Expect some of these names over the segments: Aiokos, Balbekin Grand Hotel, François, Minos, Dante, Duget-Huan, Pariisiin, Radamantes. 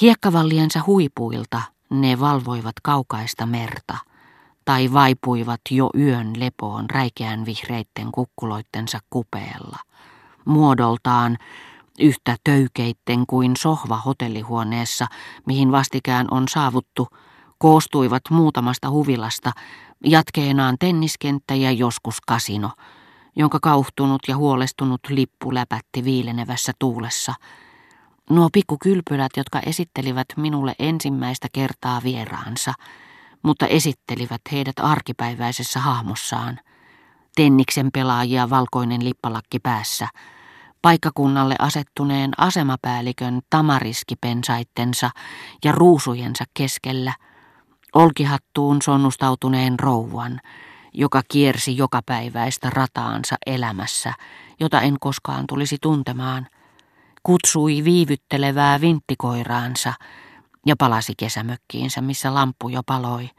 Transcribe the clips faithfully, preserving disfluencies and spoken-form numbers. Hiekkavalliensa huipuilta ne valvoivat kaukaista merta, tai vaipuivat jo yön lepoon räikeän vihreitten kukkuloittensa kupeella, muodoltaan yhtä töykeitten kuin sohva hotellihuoneessa, mihin vastikään on saavuttu, koostuivat muutamasta huvilasta, jatkeenaan tenniskenttä ja joskus kasino, jonka kauhtunut ja huolestunut lippu läpätti viilenevässä tuulessa. Nuo pikkukylpylät, jotka esittelivät minulle ensimmäistä kertaa vieraansa, mutta esittelivät heidät arkipäiväisessä hahmossaan. Tenniksen pelaajia valkoinen lippalakki päässä, paikkakunnalle asettuneen asemapäällikön tamariskipensaittensa ja ruusujensa keskellä, olkihattuun sonnustautuneen rouvan, joka kiersi jokapäiväistä rataansa elämässä, jota en koskaan tulisi tuntemaan, kutsui viivyttelevää vinttikoiraansa ja palasi kesämökkiinsä, missä lamppu jo paloi,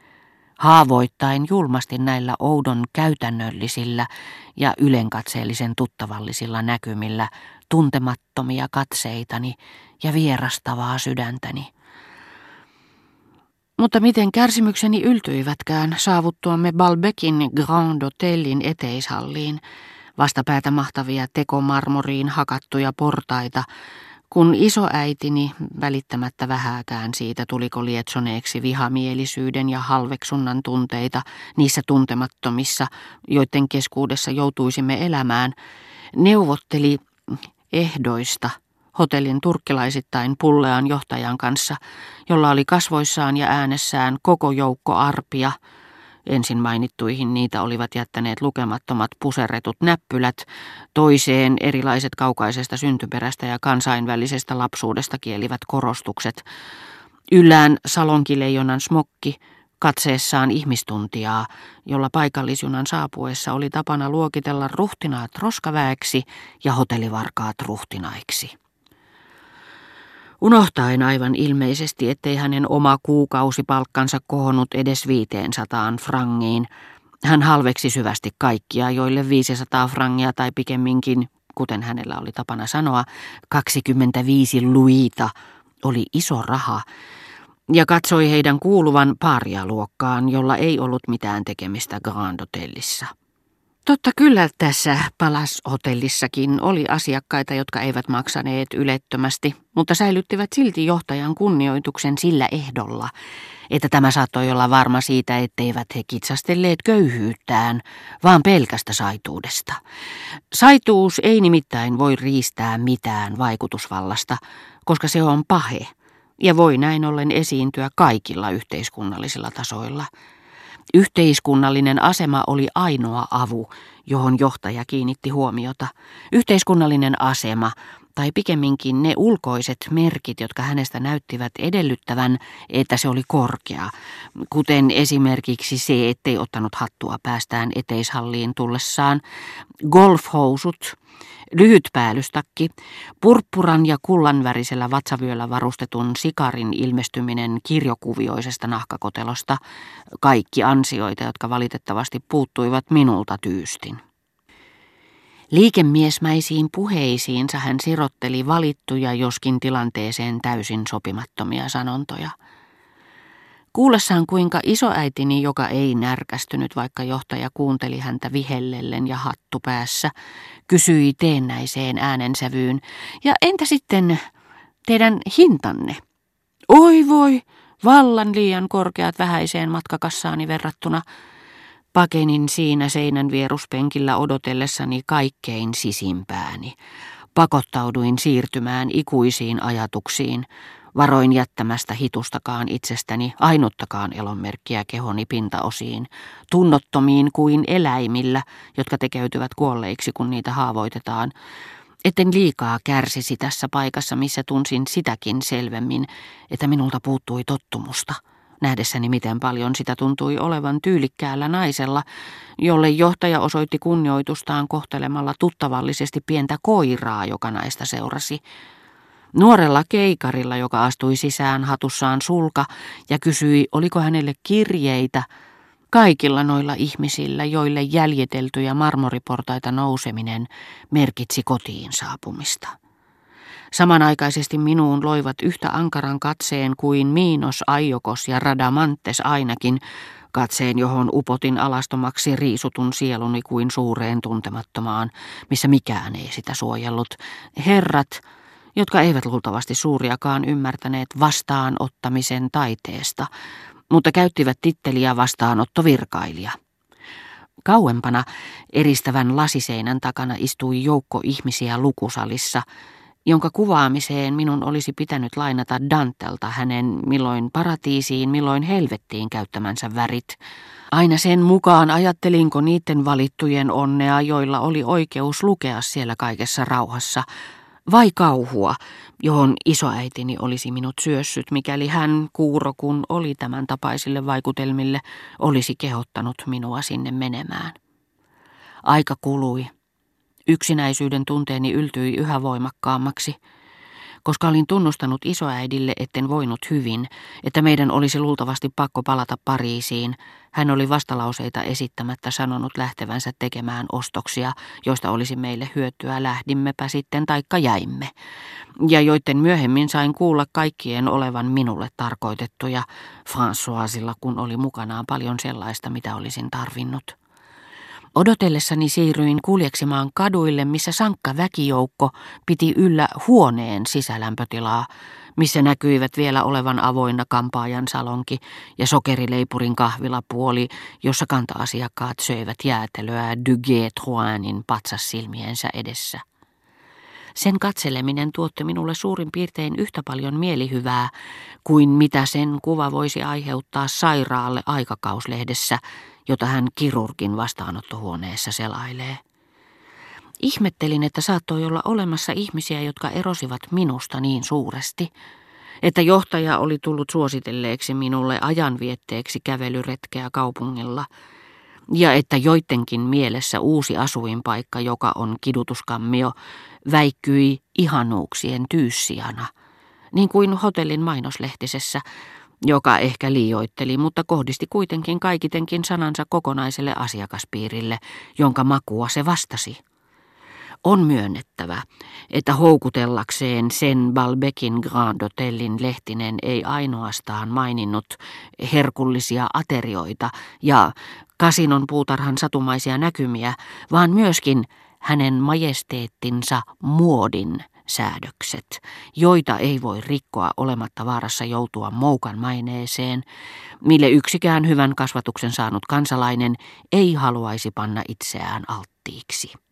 haavoittain julmasti näillä oudon käytännöllisillä ja ylenkatseellisen tuttavallisilla näkymillä tuntemattomia katseitani ja vierastavaa sydäntäni. Mutta miten kärsimykseni yltyivätkään saavuttuamme Balbekin Grand Hotelin eteishalliin, vastapäätä mahtavia tekomarmoriin hakattuja portaita, kun isoäitini, välittämättä vähääkään siitä tuliko lietsoneeksi vihamielisyyden ja halveksunnan tunteita niissä tuntemattomissa, joiden keskuudessa joutuisimme elämään, neuvotteli ehdoista hotellin turkkilaisittain pullean johtajan kanssa, jolla oli kasvoissaan ja äänessään koko joukko arpia. Ensin mainittuihin niitä olivat jättäneet lukemattomat puserretut näppylät, toiseen erilaiset kaukaisesta syntyperästä ja kansainvälisestä lapsuudesta kielivät korostukset. Yllään salonkileijonan smokki, katseessaan ihmistuntijaa, jolla paikallisjunan saapuessa oli tapana luokitella ruhtinaat roskaväeksi ja hotellivarkaat ruhtinaiksi. Unohtaen aivan ilmeisesti, ettei hänen oma kuukausipalkkansa kohonnut edes viiteensataan frangiin, hän halveksi syvästi kaikkia, joille viisisataa frangia tai pikemminkin, kuten hänellä oli tapana sanoa, kaksikymmentäviisi luita oli iso raha, ja katsoi heidän kuuluvan paarialuokkaan, jolla ei ollut mitään tekemistä Grand Hotellissa. Totta kyllä tässä Palas-hotellissakin oli asiakkaita, jotka eivät maksaneet ylettömästi, mutta säilyttivät silti johtajan kunnioituksen sillä ehdolla, että tämä saattoi olla varma siitä, etteivät he kitsastelleet köyhyyttään, vaan pelkästä saituudesta. Saituus ei nimittäin voi riistää mitään vaikutusvallasta, koska se on pahe ja voi näin ollen esiintyä kaikilla yhteiskunnallisilla tasoilla. Yhteiskunnallinen asema oli ainoa avu, johon johtaja kiinnitti huomiota. Yhteiskunnallinen asema, tai pikemminkin ne ulkoiset merkit, jotka hänestä näyttivät edellyttävän, että se oli korkea, kuten esimerkiksi se, ettei ottanut hattua päästään eteishalliin tullessaan, golfhousut, lyhyt päällystakki, purppuran ja kullanvärisellä vatsavyöllä varustetun sikarin ilmestyminen kirjokuvioisesta nahkakotelosta, kaikki ansioita, jotka valitettavasti puuttuivat minulta tyystin. Liikemiesmäisiin puheisiinsa hän sirotteli valittuja, joskin tilanteeseen täysin sopimattomia sanontoja. Kuullessaan, kuinka isoäitini, joka ei närkästynyt, vaikka johtaja kuunteli häntä vihellellen ja hattu päässä, kysyi teennäiseen äänensävyyn, ja entä sitten teidän hintanne? Oi voi, vallan liian korkeat vähäiseen matkakassaani verrattuna. Pakenin siinä seinän vieruspenkillä odotellessani kaikkein sisimpääni. Pakottauduin siirtymään ikuisiin ajatuksiin. Varoin jättämästä hitustakaan itsestäni ainuttakaan elonmerkkiä kehoni pintaosiin, tunnottomiin kuin eläimillä, jotka tekeytyvät kuolleiksi, kun niitä haavoitetaan. Etten liikaa kärsisi tässä paikassa, missä tunsin sitäkin selvemmin, että minulta puuttui tottumusta, nähdessäni miten paljon sitä tuntui olevan tyylikkäällä naisella, jolle johtaja osoitti kunnioitustaan kohtelemalla tuttavallisesti pientä koiraa, joka naista seurasi. Nuorella keikarilla, joka astui sisään hatussaan sulka ja kysyi, oliko hänelle kirjeitä, kaikilla noilla ihmisillä, joille jäljiteltyjä marmoriportaita nouseminen merkitsi kotiin saapumista. Samanaikaisesti minuun loivat yhtä ankaran katseen kuin Minos, Aiokos ja Radamantes ainakin, katseen johon upotin alastomaksi riisutun sieluni kuin suureen tuntemattomaan, missä mikään ei sitä suojellut. Herrat, jotka eivät luultavasti suuriakaan ymmärtäneet vastaanottamisen taiteesta, mutta käyttivät titteliä vastaanottovirkailija. Kauempana eristävän lasiseinän takana istui joukko ihmisiä lukusalissa, jonka kuvaamiseen minun olisi pitänyt lainata Dantelta hänen milloin paratiisiin, milloin helvettiin käyttämänsä värit. Aina sen mukaan ajattelinko niiden valittujen onnea, joilla oli oikeus lukea siellä kaikessa rauhassa, vai kauhua, johon isoäitini olisi minut syössyt, mikäli hän, kuuro kun oli tämän tapaisille vaikutelmille, olisi kehottanut minua sinne menemään. Aika kului. Yksinäisyyden tunteeni yltyi yhä voimakkaammaksi. Koska olin tunnustanut isoäidille, etten voinut hyvin, että meidän olisi luultavasti pakko palata Pariisiin, hän oli vastalauseita esittämättä sanonut lähtevänsä tekemään ostoksia, joista olisi meille hyötyä, lähdimmepä sitten taikka jäimme, ja joiden myöhemmin sain kuulla kaikkien olevan minulle tarkoitettuja, Françoisilla kun oli mukanaan paljon sellaista, mitä olisin tarvinnut. Odotellessani siirryin kuljeksimaan kaduille, missä sankka väkijoukko piti yllä huoneen sisälämpötilaa, missä näkyivät vielä olevan avoinna kampaajan salonki ja sokerileipurin kahvilapuoli, jossa kanta-asiakkaat söivät jäätelöä Duget-Huanin patsassilmiensä edessä. Sen katseleminen tuotti minulle suurin piirtein yhtä paljon mielihyvää kuin mitä sen kuva voisi aiheuttaa sairaalle aikakauslehdessä, jota hän kirurgin vastaanottohuoneessa selailee. Ihmettelin, että saattoi olla olemassa ihmisiä, jotka erosivat minusta niin suuresti, että johtaja oli tullut suositelleeksi minulle ajanvietteeksi kävelyretkeä kaupungilla, ja että joidenkin mielessä uusi asuinpaikka, joka on kidutuskammio, väikkyi ihanuuksien tyyssijana, niin kuin hotellin mainoslehtisessä, joka ehkä liioitteli, mutta kohdisti kuitenkin kaikitenkin sanansa kokonaiselle asiakaspiirille, jonka makua se vastasi. On myönnettävä, että houkutellakseen sen Balbekin Grand Hotelin lehtinen ei ainoastaan maininnut herkullisia aterioita ja kasinon puutarhan satumaisia näkymiä, vaan myöskin hänen majesteettinsa muodin säädökset, joita ei voi rikkoa olematta vaarassa joutua moukan maineeseen, mille yksikään hyvän kasvatuksen saanut kansalainen ei haluaisi panna itseään alttiiksi.